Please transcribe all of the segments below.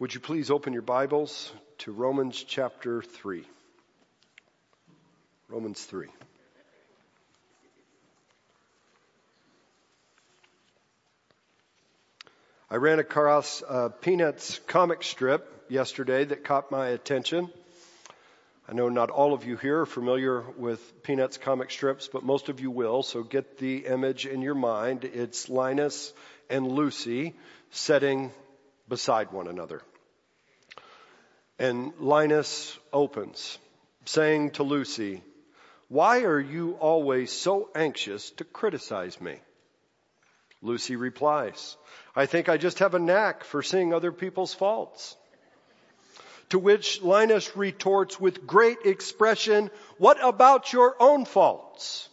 Would you please open your Bibles to Romans chapter 3. Romans 3. I ran across a Peanuts comic strip yesterday that caught my attention. I know not all of you here are familiar with Peanuts comic strips, but most of you will, so get the image in your mind. It's Linus and Lucy sitting beside one another. And Linus opens, saying to Lucy, "Why are you always so anxious to criticize me?" Lucy replies, "I think I just have a knack for seeing other people's faults." To which Linus retorts with great expression, "What about your own faults?"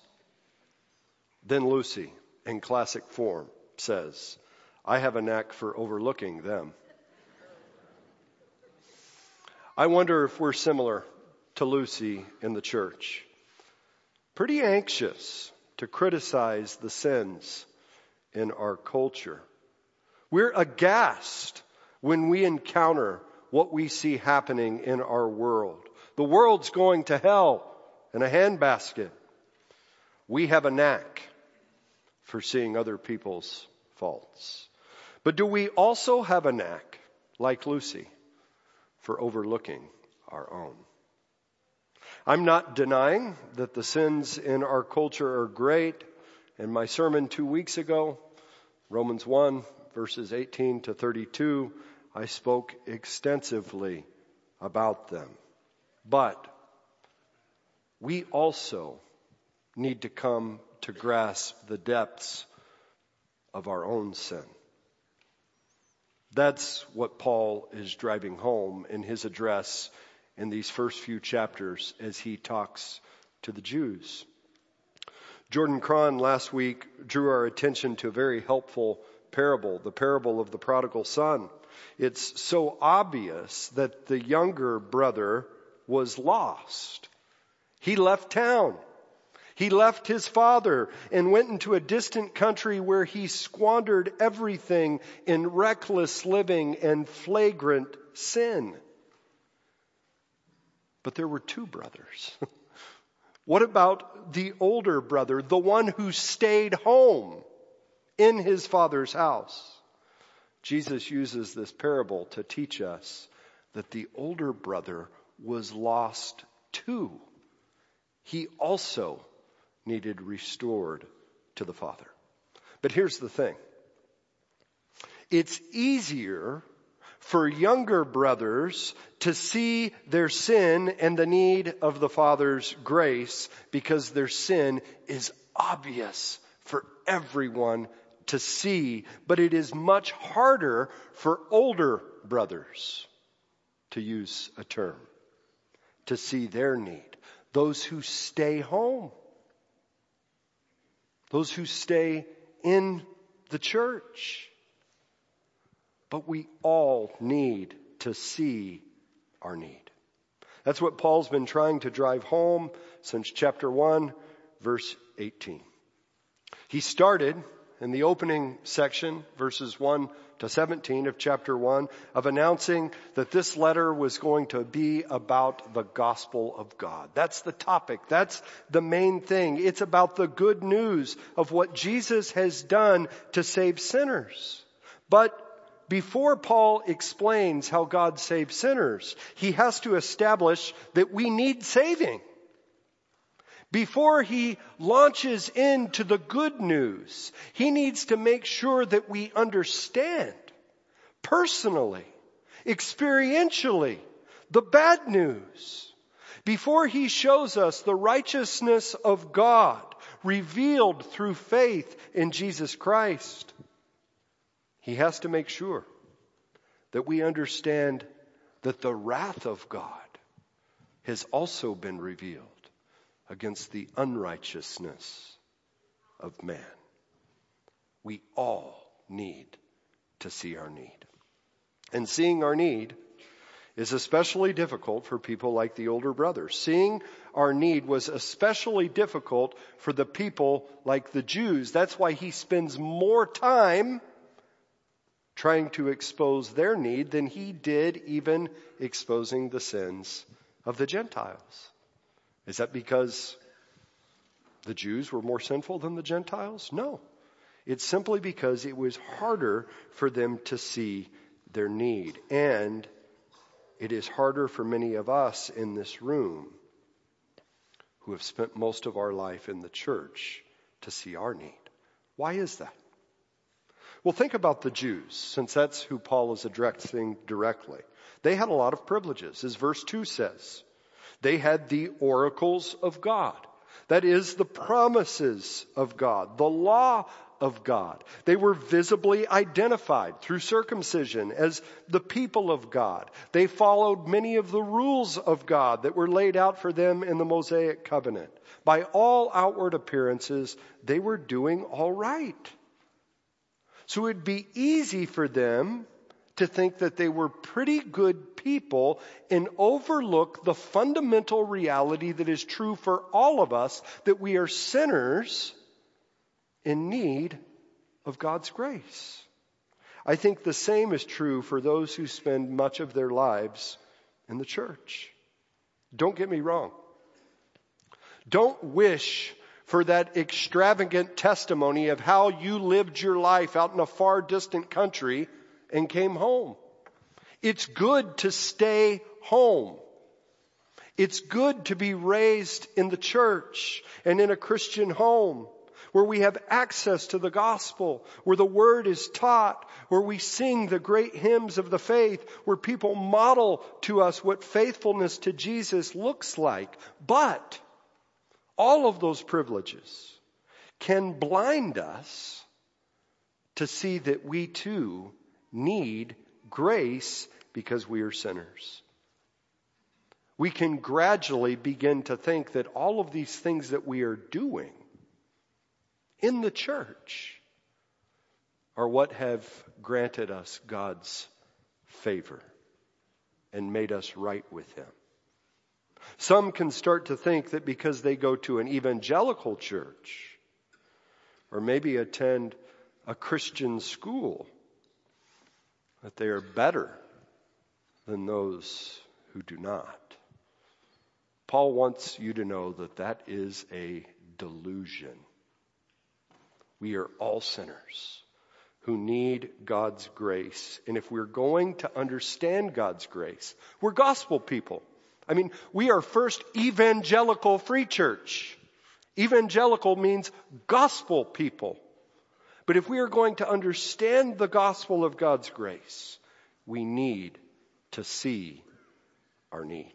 Then Lucy, in classic form, says, "I have a knack for overlooking them." I wonder if we're similar to Lucy in the church. Pretty anxious to criticize the sins in our culture. We're aghast when we encounter what we see happening in our world. The world's going to hell in a handbasket. We have a knack for seeing other people's faults. But do we also have a knack, like Lucy, for overlooking our own? I'm not denying that the sins in our culture are great. In my sermon 2 weeks ago, Romans 1, verses 18 to 32, I spoke extensively about them. But we also need to come to grasp the depths of our own sin. That's what Paul is driving home in his address in these first few chapters as he talks to the Jews. Jordan Cron last week drew our attention to a very helpful parable, the parable of the prodigal son. It's so obvious that the younger brother was lost. He left town. He left his father and went into a distant country where he squandered everything in reckless living and flagrant sin. But there were two brothers. What about the older brother, the one who stayed home in his father's house? Jesus uses this parable to teach us that the older brother was lost too. He also needed restored to the father. But here's the thing. It's easier for younger brothers to see their sin and the need of the father's grace because their sin is obvious for everyone to see, but it is much harder for older brothers, to use a term, to see their need. Those who stay home. Those who stay in the church. But we all need to see our need. That's what Paul's been trying to drive home since chapter 1, verse 18. He started in the opening section, verses 1 to 17 of chapter 1, of announcing that this letter was going to be about the gospel of God. That's the topic. That's the main thing. It's about the good news of what Jesus has done to save sinners. But before Paul explains how God saves sinners, he has to establish that we need saving. Before he launches into the good news, he needs to make sure that we understand personally, experientially, the bad news. Before he shows us the righteousness of God revealed through faith in Jesus Christ, he has to make sure that we understand that the wrath of God has also been revealed against the unrighteousness of man. We all need to see our need. And seeing our need is especially difficult for people like the older brother. Seeing our need was especially difficult for the people like the Jews. That's why he spends more time trying to expose their need than he did even exposing the sins of the Gentiles. Is that because the Jews were more sinful than the Gentiles? No. It's simply because it was harder for them to see their need. And it is harder for many of us in this room who have spent most of our life in the church to see our need. Why is that? Well, think about the Jews, since that's who Paul is addressing directly. They had a lot of privileges, as verse 2 says. They had the oracles of God. That is, the promises of God, the law of God. They were visibly identified through circumcision as the people of God. They followed many of the rules of God that were laid out for them in the Mosaic covenant. By all outward appearances, they were doing all right. So it'd be easy for them to think that they were pretty good people and overlook the fundamental reality that is true for all of us, that we are sinners in need of God's grace. I think the same is true for those who spend much of their lives in the church. Don't get me wrong. Don't wish for that extravagant testimony of how you lived your life out in a far distant country and came home. It's good to stay home. It's good to be raised in the church and in a Christian home where we have access to the gospel, where the word is taught, where we sing the great hymns of the faith, where people model to us what faithfulness to Jesus looks like. But all of those privileges can blind us to see that we too need grace because we are sinners. We can gradually begin to think that all of these things that we are doing in the church are what have granted us God's favor and made us right with Him. Some can start to think that because they go to an evangelical church or maybe attend a Christian school, that they are better than those who do not. Paul wants you to know that that is a delusion. We are all sinners who need God's grace. And if we're going to understand God's grace, we're gospel people. I mean, we are first evangelical free church. Evangelical means gospel people. But if we are going to understand the gospel of God's grace, we need to see our need.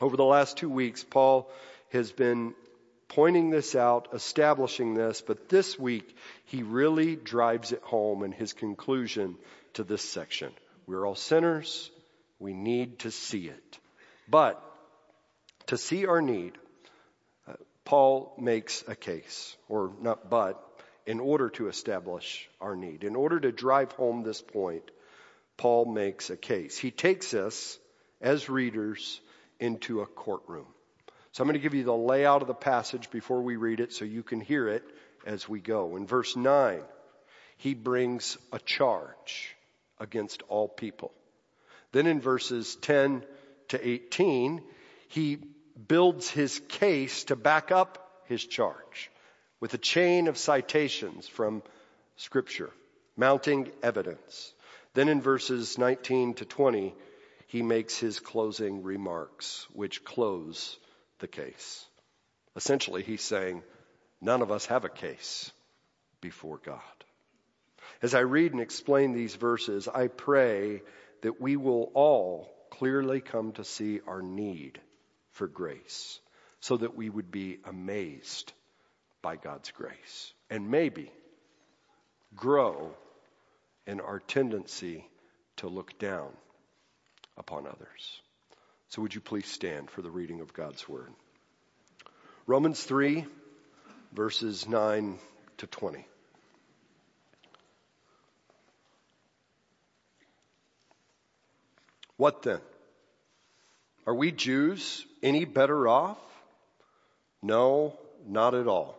Over the last 2 weeks, Paul has been pointing this out, establishing this, but this week he really drives it home in his conclusion to this section. We're all sinners. We need to see it. But to see our need, Paul makes a case, or not but, in order to establish our need. In order to drive home this point, Paul makes a case. He takes us, as readers, into a courtroom. So I'm going to give you the layout of the passage before we read it so you can hear it as we go. In verse 9, he brings a charge against all people. Then in verses 10 to 18, he builds his case to back up his charge with a chain of citations from Scripture, mounting evidence. Then in verses 19 to 20, he makes his closing remarks, which close the case. Essentially, he's saying, none of us have a case before God. As I read and explain these verses, I pray that we will all clearly come to see our need for grace so that we would be amazed by God's grace and maybe grow in our tendency to look down upon others. So would you please stand for the reading of God's word. Romans 3, verses 9 to 20. What then? Are we Jews any better off? No, not at all.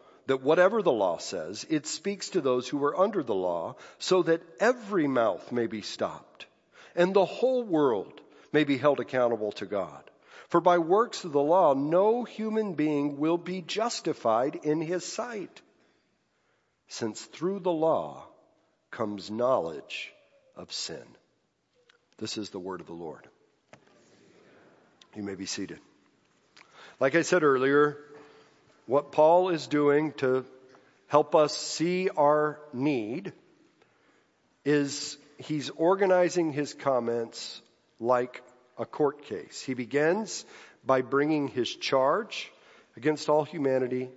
that whatever the law says, it speaks to those who are under the law, so that every mouth may be stopped, and the whole world may be held accountable to God. For by works of the law, no human being will be justified in his sight, since through the law comes knowledge of sin. This is the word of the Lord. You may be seated. Like I said earlier, what Paul is doing to help us see our need is he's organizing his comments like a court case. He begins by bringing his charge against all humanity.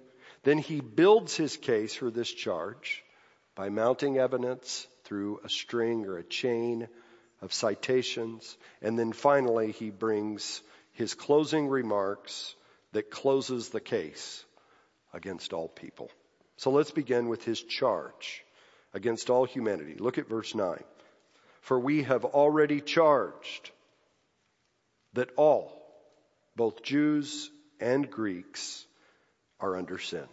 Then he builds his case for this charge by mounting evidence through a string or a chain of citations. And then finally, he brings his closing remarks that closes the case against all people. So let's begin with his charge against all humanity. Look at verse 9. For we have already charged that all, both Jews and Greeks, are under sin.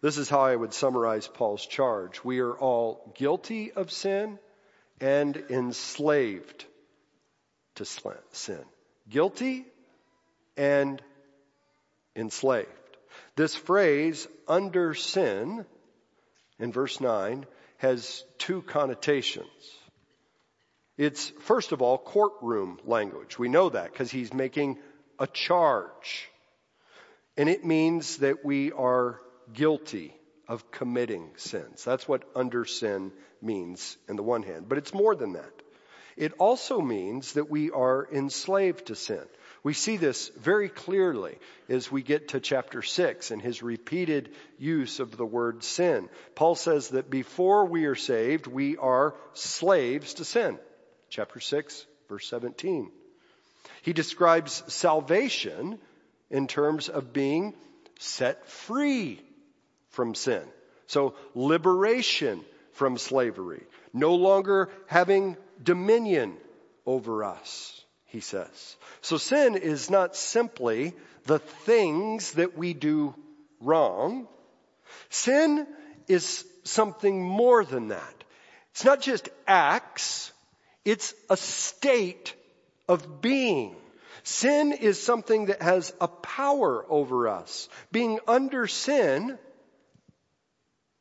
This is how I would summarize Paul's charge. We are all guilty of sin and enslaved to sin. Guilty and enslaved. This phrase, under sin, in verse 9, has two connotations. It's, first of all, courtroom language. We know that because he's making a charge. And it means that we are guilty of committing sins. That's what under sin means in the one hand. But it's more than that. It also means that we are enslaved to sin. We see this very clearly as we get to chapter 6 and his repeated use of the word sin. Paul says that before we are saved, we are slaves to sin. Chapter 6, verse 17. He describes salvation in terms of being set free from sin. So liberation from slavery, no longer having dominion over us, he says. So sin is not simply the things that we do wrong. Sin is something more than that. It's not just acts. It's a state of being. Sin is something that has a power over us. Being under sin,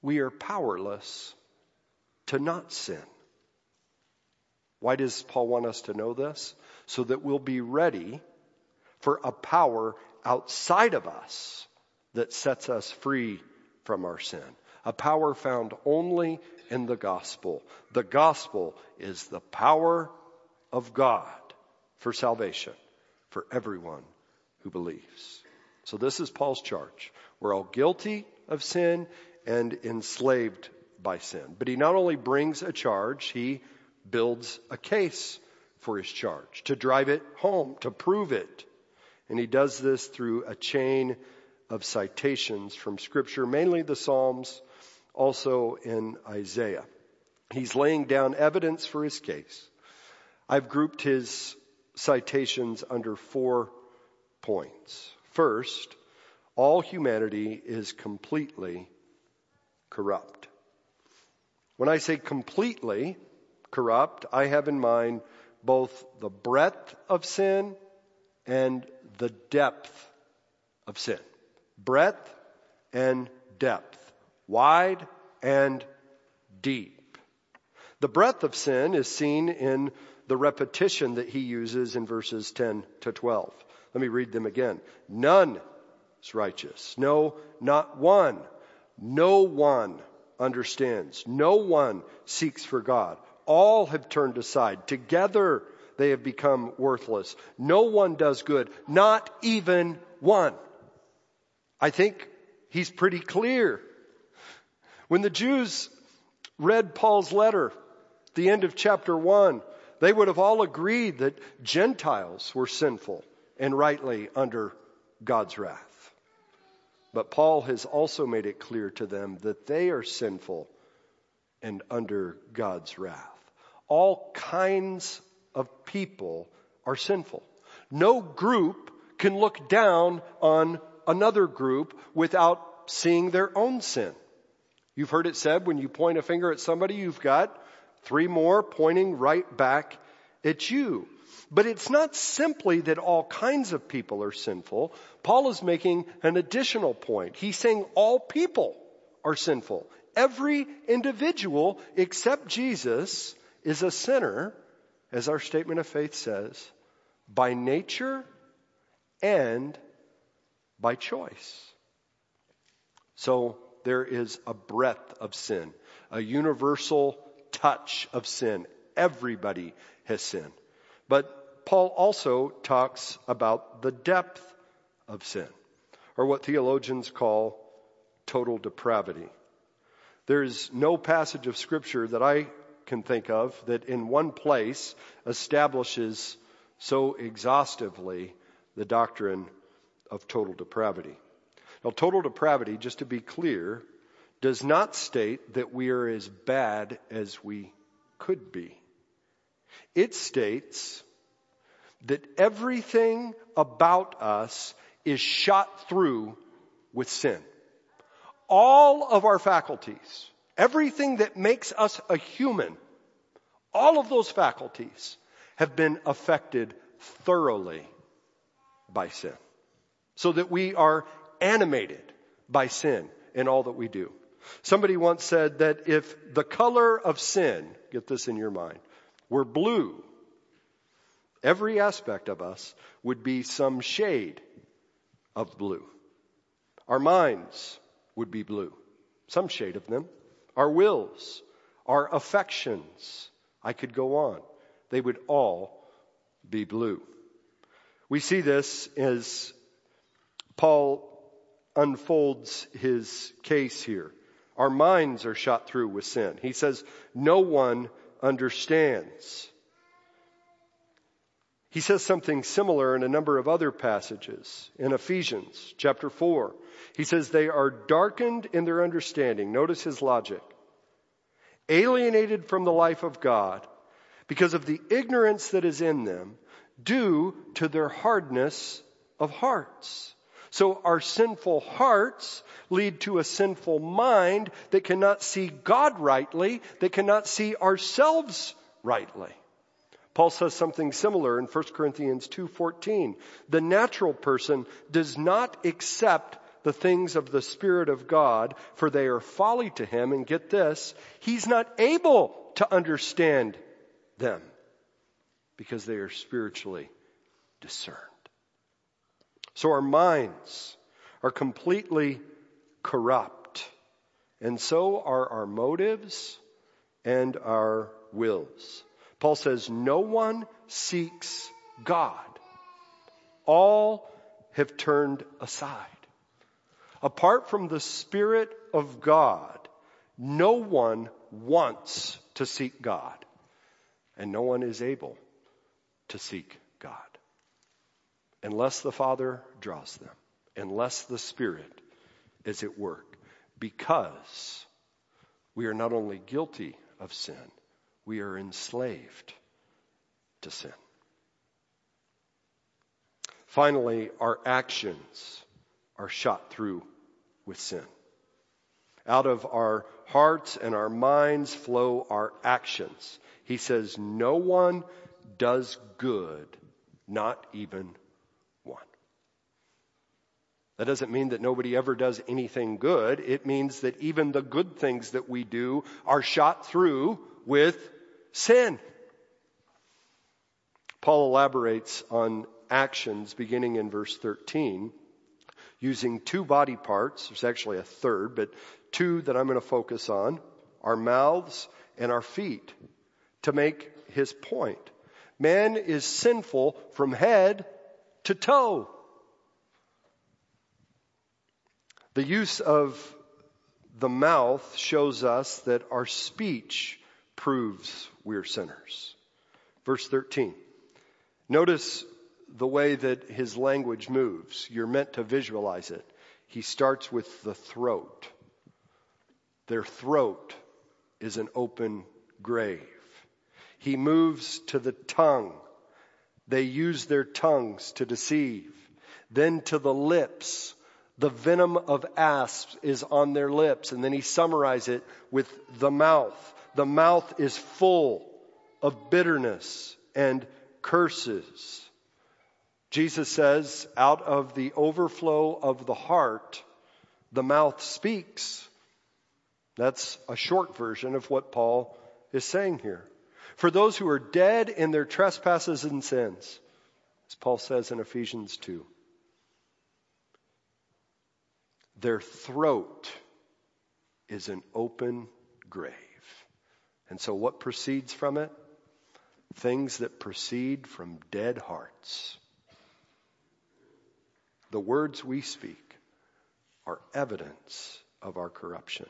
we are powerless to not sin. Why does Paul want us to know this? So that we'll be ready for a power outside of us that sets us free from our sin. A power found only in the gospel. The gospel is the power of God for salvation for everyone who believes. So this is Paul's charge. We're all guilty of sin and enslaved by sin. But he not only brings a charge, he builds a case for his charge, to drive it home, to prove it. And he does this through a chain of citations from Scripture, mainly the Psalms, also in Isaiah. He's laying down evidence for his case. I've grouped his citations under 4 points. First, all humanity is completely corrupt. When I say completely corrupt, I have in mind both the breadth of sin and the depth of sin. Breadth and depth. Wide and deep. The breadth of sin is seen in the repetition that he uses in verses 10 to 12. Let me read them again. None is righteous. No, not one. No one understands. No one seeks for God. All have turned aside. Together they have become worthless. No one does good. Not even one. I think he's pretty clear. When the Jews read Paul's letter, the end of chapter 1, they would have all agreed that Gentiles were sinful and rightly under God's wrath. But Paul has also made it clear to them that they are sinful and under God's wrath. All kinds of people are sinful. No group can look down on another group without seeing their own sin. You've heard it said, when you point a finger at somebody, you've got three more pointing right back at you. But it's not simply that all kinds of people are sinful. Paul is making an additional point. He's saying all people are sinful. Every individual except Jesus is a sinner, as our statement of faith says, by nature and by choice. So there is a breadth of sin, a universal touch of sin. Everybody has sin. But Paul also talks about the depth of sin, or what theologians call total depravity. There is no passage of Scripture that I can think of that in one place establishes so exhaustively the doctrine of total depravity. Now, total depravity, just to be clear, does not state that we are as bad as we could be. It states that everything about us is shot through with sin. All of our faculties, everything that makes us a human, all of those faculties have been affected thoroughly by sin, so that we are animated by sin in all that we do. Somebody once said that if the color of sin, get this in your mind, were blue, every aspect of us would be some shade of blue. Our minds would be blue, some shade of them. Our wills, our affections, I could go on. They would all be blue. We see this as Paul unfolds his case here. Our minds are shot through with sin. He says, no one understands. He says something similar in a number of other passages. In Ephesians chapter 4, he says they are darkened in their understanding. Notice his logic. Alienated from the life of God because of the ignorance that is in them due to their hardness of hearts. So our sinful hearts lead to a sinful mind that cannot see God rightly, that cannot see ourselves rightly. Paul says something similar in 1 Corinthians 2:14. The natural person does not accept the things of the Spirit of God, for they are folly to him. And get this, he's not able to understand them because they are spiritually discerned. So our minds are completely corrupt, and so are our motives and our wills. Paul says, no one seeks God. All have turned aside. Apart from the Spirit of God, no one wants to seek God, and no one is able to seek God unless the Father draws them, unless the Spirit is at work, because we are not only guilty of sin, we are enslaved to sin. Finally, our actions are shot through with sin. Out of our hearts and our minds flow our actions. He says, no one does good, not even one. That doesn't mean that nobody ever does anything good. It means that even the good things that we do are shot through with sin. Paul elaborates on actions beginning in verse 13, using two body parts. There's actually a third, but two that I'm going to focus on, our mouths and our feet, to make his point. Man is sinful from head to toe. The use of the mouth shows us that our speech proves we're sinners. Verse 13. Notice the way that his language moves. You're meant to visualize it. He starts with the throat. Their throat is an open grave. He moves to the tongue. They use their tongues to deceive. Then to the lips. The venom of asps is on their lips. And then he summarizes it with the mouth. The mouth is full of bitterness and curses. Jesus says, out of the overflow of the heart, the mouth speaks. That's a short version of what Paul is saying here. For those who are dead in their trespasses and sins, as Paul says in Ephesians 2, their throat is an open grave. And so what proceeds from it? Things that proceed from dead hearts. The words we speak are evidence of our corruption.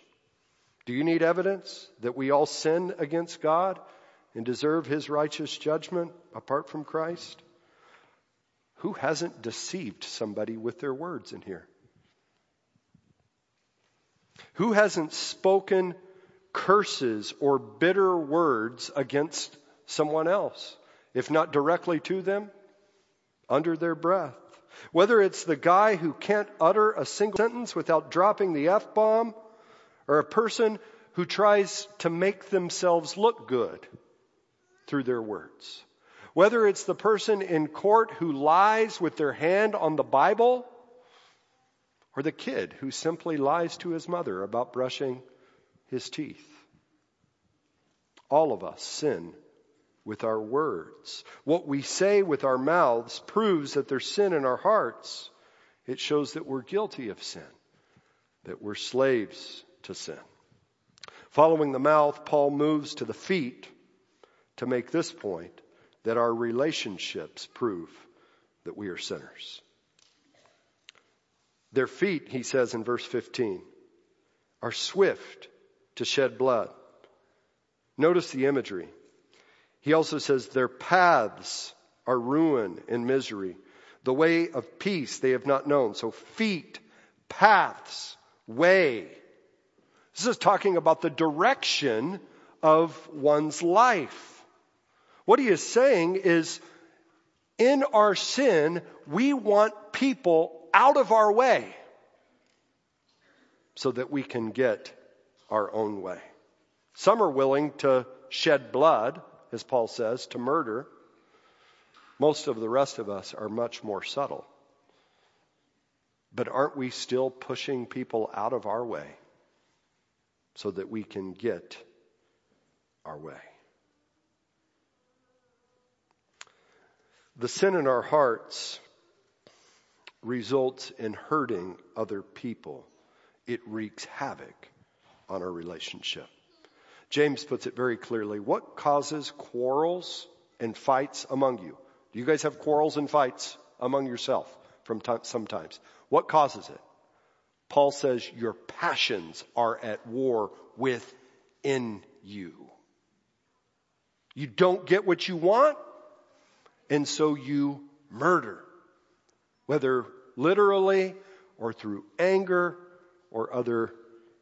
Do you need evidence that we all sin against God and deserve his righteous judgment apart from Christ? Who hasn't deceived somebody with their words in here? Who hasn't spoken curses or bitter words against someone else, if not directly to them, under their breath? Whether it's the guy who can't utter a single sentence without dropping the F-bomb, or a person who tries to make themselves look good through their words. Whether it's the person in court who lies with their hand on the Bible, or the kid who simply lies to his mother about brushing his teeth. All of us sin with our words. What we say with our mouths proves that there's sin in our hearts. It shows that we're guilty of sin, that we're slaves to sin. Following the mouth, Paul moves to the feet to make this point, that our relationships prove that we are sinners. Their feet, he says in verse 15, are swift to shed blood. Notice the imagery. He also says their paths are ruin and misery. The way of peace they have not known. So feet, paths, way. This is talking about the direction of one's life. What he is saying is, in our sin, we want people out of our way so that we can get our own way. Some are willing to shed blood, as Paul says, to murder. Most of the rest of us are much more subtle. But aren't we still pushing people out of our way so that we can get our way? The sin in our hearts results in hurting other people. It wreaks havoc on our relationship. James puts it very clearly. What causes quarrels and fights among you? Do you guys have quarrels and fights among yourself from time sometimes? What causes it? Paul says your passions are at war within you. You don't get what you want, and so you murder, whether literally or through anger or other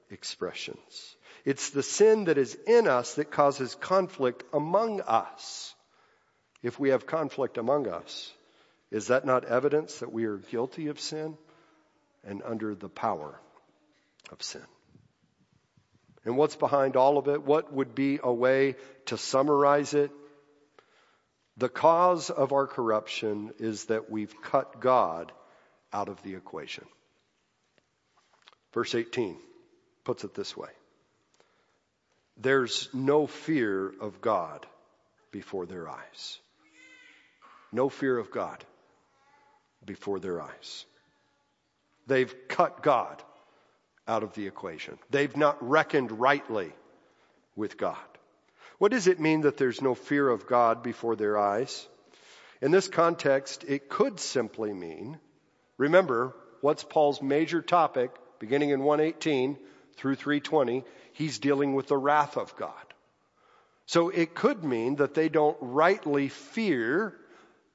expressions. It's the sin that is in us that causes conflict among us. If we have conflict among us, is that not evidence that we are guilty of sin and under the power of sin? And what's behind all of it? What would be a way to summarize it? The cause of our corruption is that we've cut God out of the equation. Verse 18 puts it this way. There's no fear of God before their eyes. no fear of God before their eyes. They've cut God out of the equation. They've not reckoned rightly with God. What does it mean that there's no fear of God before their eyes? In this context, it could simply mean, remember, what's Paul's major topic, beginning in 1:18 through 3:20, he's dealing with the wrath of God. So it could mean that they don't rightly fear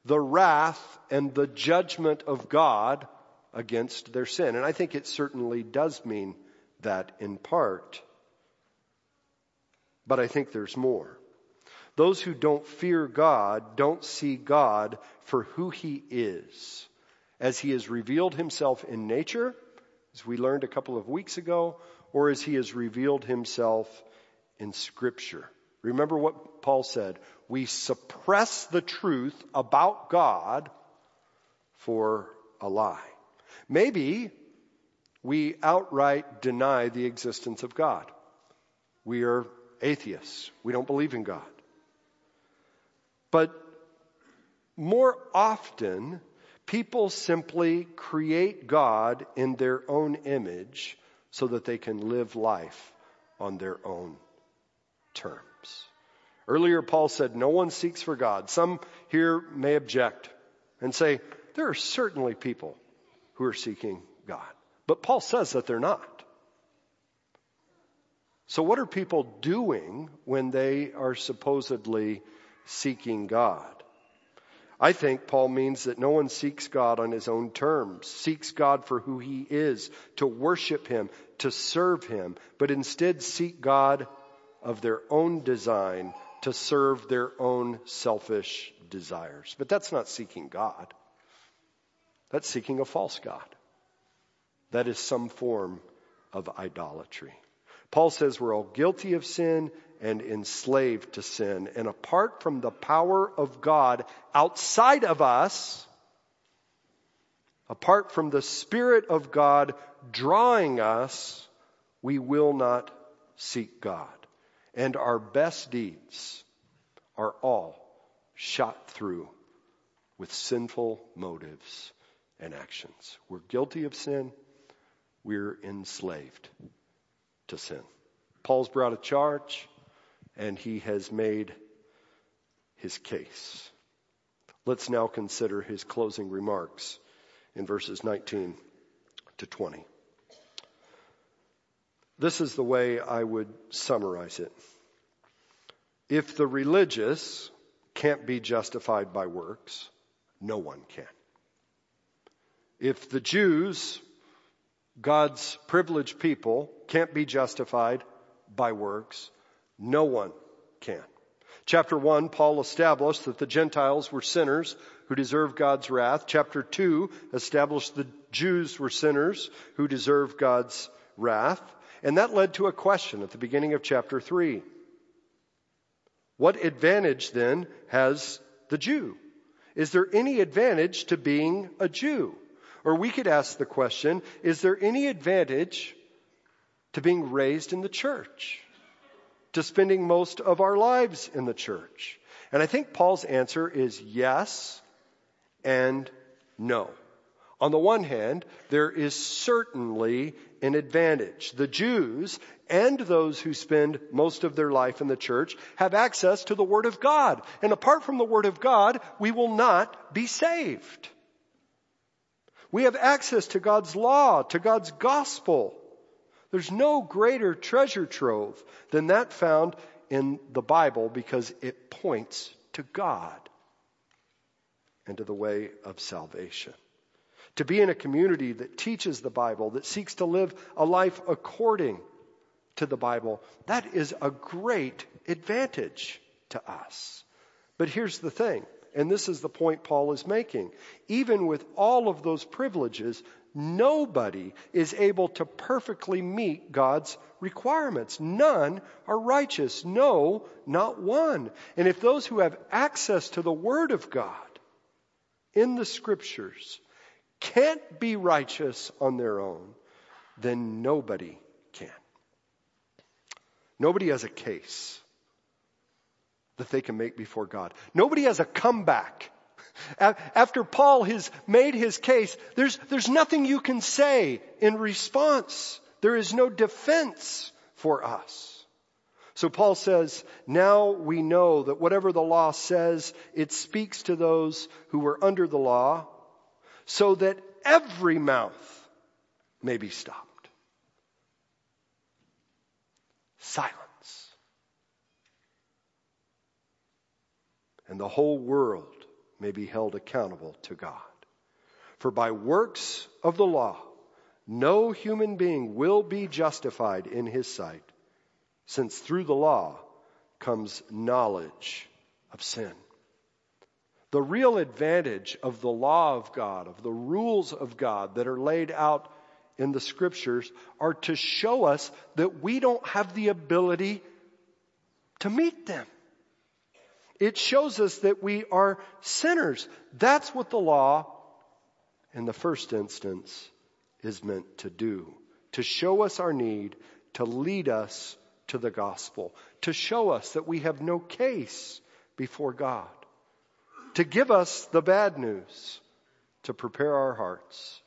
the wrath and the judgment of God against their sin. And I think it certainly does mean that in part. But I think there's more. Those who don't fear God don't see God for who he is, as he has revealed himself in nature, as we learned a couple of weeks ago, or as he has revealed himself in Scripture. Remember what Paul said, we suppress the truth about God for a lie. Maybe we outright deny the existence of God. We are atheists. We don't believe in God. But more often, people simply create God in their own image so that they can live life on their own terms. Earlier, Paul said, no one seeks for God. Some here may object and say, there are certainly people who are seeking God. But Paul says that they're not. So what are people doing when they are supposedly seeking God? I think Paul means that no one seeks God on his own terms, seeks God for who he is, to worship him, to serve him, but instead seek God of their own design to serve their own selfish desires. But that's not seeking God. That's seeking a false God. That is some form of idolatry. Paul says we're all guilty of sin and enslaved to sin. And apart from the power of God outside of us, apart from the Spirit of God drawing us, we will not seek God. And our best deeds are all shot through with sinful motives and actions. We're guilty of sin. We're enslaved to sin. Paul's brought a charge, and he has made his case. Let's now consider his closing remarks in verses 19 to 20. This is the way I would summarize it. If the religious can't be justified by works, no one can. If the Jews, God's privileged people, can't be justified by works, no one can. Chapter 1, Paul established that the Gentiles were sinners who deserve God's wrath. Chapter 2 established the Jews were sinners who deserve God's wrath. And that led to a question at the beginning of chapter 3. What advantage then has the Jew? Is there any advantage to being a Jew? Or we could ask the question, is there any advantage to being raised in the church? To spending most of our lives in the church? And I think Paul's answer is yes and no. On the one hand, there is certainly an advantage. The Jews and those who spend most of their life in the church have access to the Word of God. And apart from the Word of God, we will not be saved. We have access to God's law, to God's gospel. There's no greater treasure trove than that found in the Bible because it points to God and to the way of salvation. To be in a community that teaches the Bible, that seeks to live a life according to the Bible, that is a great advantage to us. But here's the thing, and this is the point Paul is making. Even with all of those privileges, nobody is able to perfectly meet God's requirements. None are righteous. No, not one. And if those who have access to the Word of God in the Scriptures can't be righteous on their own, then nobody can. Nobody has a case that they can make before God. Nobody has a comeback After Paul has made his case, there's nothing you can say in response. There is no defense for us. So Paul says, now we know that whatever the law says, it speaks to those who were under the law, so that every mouth may be stopped. Silence. And the whole world may be held accountable to God. For by works of the law, no human being will be justified in his sight, since through the law comes knowledge of sin. The real advantage of the law of God, of the rules of God that are laid out in the scriptures, are to show us that we don't have the ability to meet them. It shows us that we are sinners. That's what the law, in the first instance, is meant to do. To show us our need, to lead us to the gospel. To show us that we have no case before God. To give us the bad news. To prepare our hearts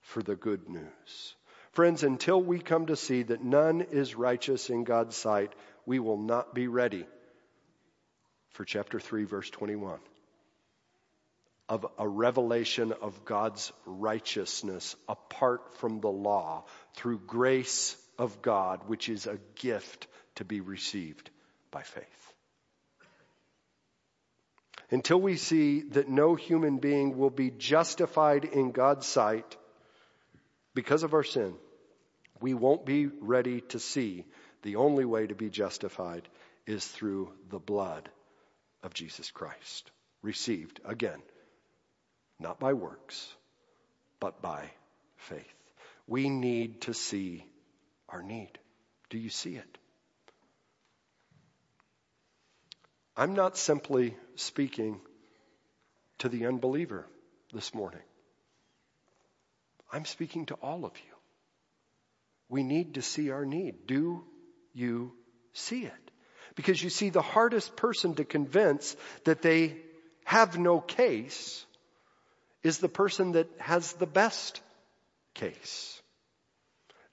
for the good news. Friends, until we come to see that none is righteous in God's sight, we will not be ready for chapter 3, verse 21, of a revelation of God's righteousness apart from the law through grace of God, which is a gift to be received by faith. Until we see that no human being will be justified in God's sight because of our sin, we won't be ready to see the only way to be justified is through the blood of Jesus Christ, received again, not by works, but by faith. We need to see our need. Do you see it? I'm not simply speaking to the unbeliever this morning. I'm speaking to all of you. We need to see our need. Do you see it? Because you see, the hardest person to convince that they have no case is the person that has the best case.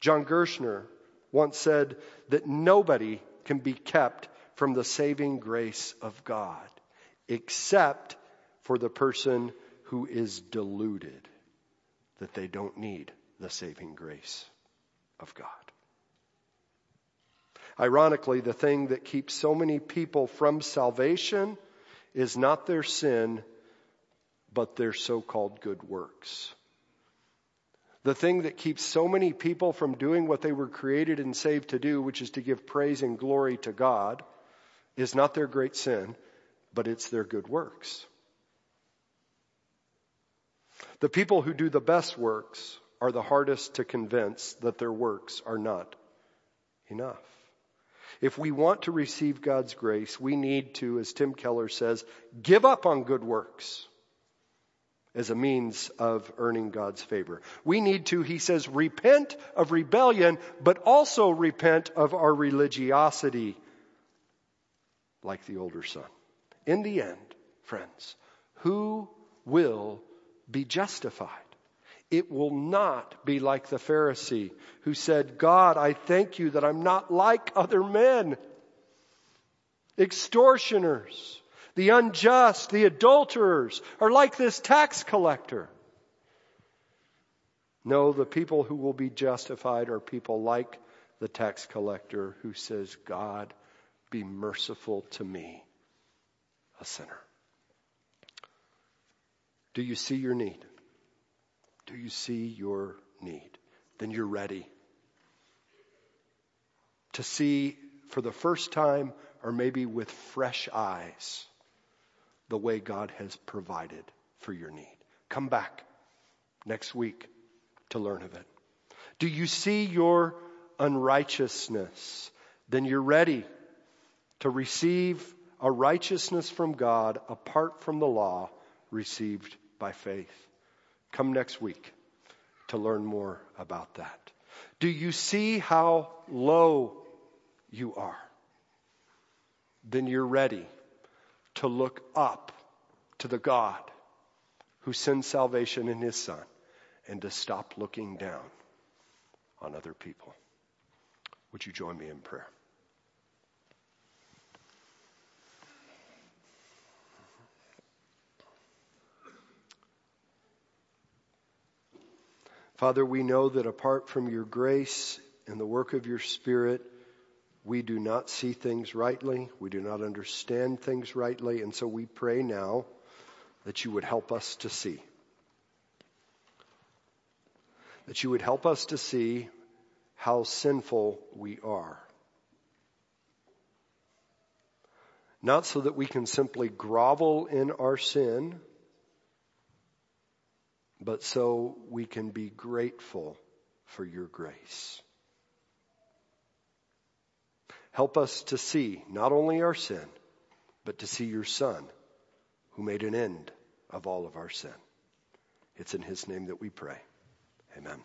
John Gershner once said that nobody can be kept from the saving grace of God except for the person who is deluded that they don't need the saving grace of God. Ironically, the thing that keeps so many people from salvation is not their sin, but their so-called good works. The thing that keeps so many people from doing what they were created and saved to do, which is to give praise and glory to God, is not their great sin, but it's their good works. The people who do the best works are the hardest to convince that their works are not enough. If we want to receive God's grace, we need to, as Tim Keller says, give up on good works as a means of earning God's favor. We need to, he says, repent of rebellion, but also repent of our religiosity like the older son. In the end, friends, who will be justified? It will not be like the Pharisee who said, God, I thank you that I'm not like other men, extortioners, the unjust, the adulterers, or like this tax collector. No, the people who will be justified are people like the tax collector who says, God, be merciful to me, a sinner. Do you see your need? Do you see your need? Then you're ready to see for the first time, or maybe with fresh eyes, the way God has provided for your need. Come back next week to learn of it. Do you see your unrighteousness? Then you're ready to receive a righteousness from God apart from the law, received by faith. Come next week to learn more about that. Do you see how low you are? Then you're ready to look up to the God who sends salvation in his Son, and to stop looking down on other people. Would you join me in prayer? Father, we know that apart from your grace and the work of your Spirit, we do not see things rightly. We do not understand things rightly. And so we pray now that you would help us to see. That you would help us to see how sinful we are. Not so that we can simply grovel in our sin, but so we can be grateful for your grace. Help us to see not only our sin, but to see your Son, who made an end of all of our sin. It's in his name that we pray. Amen.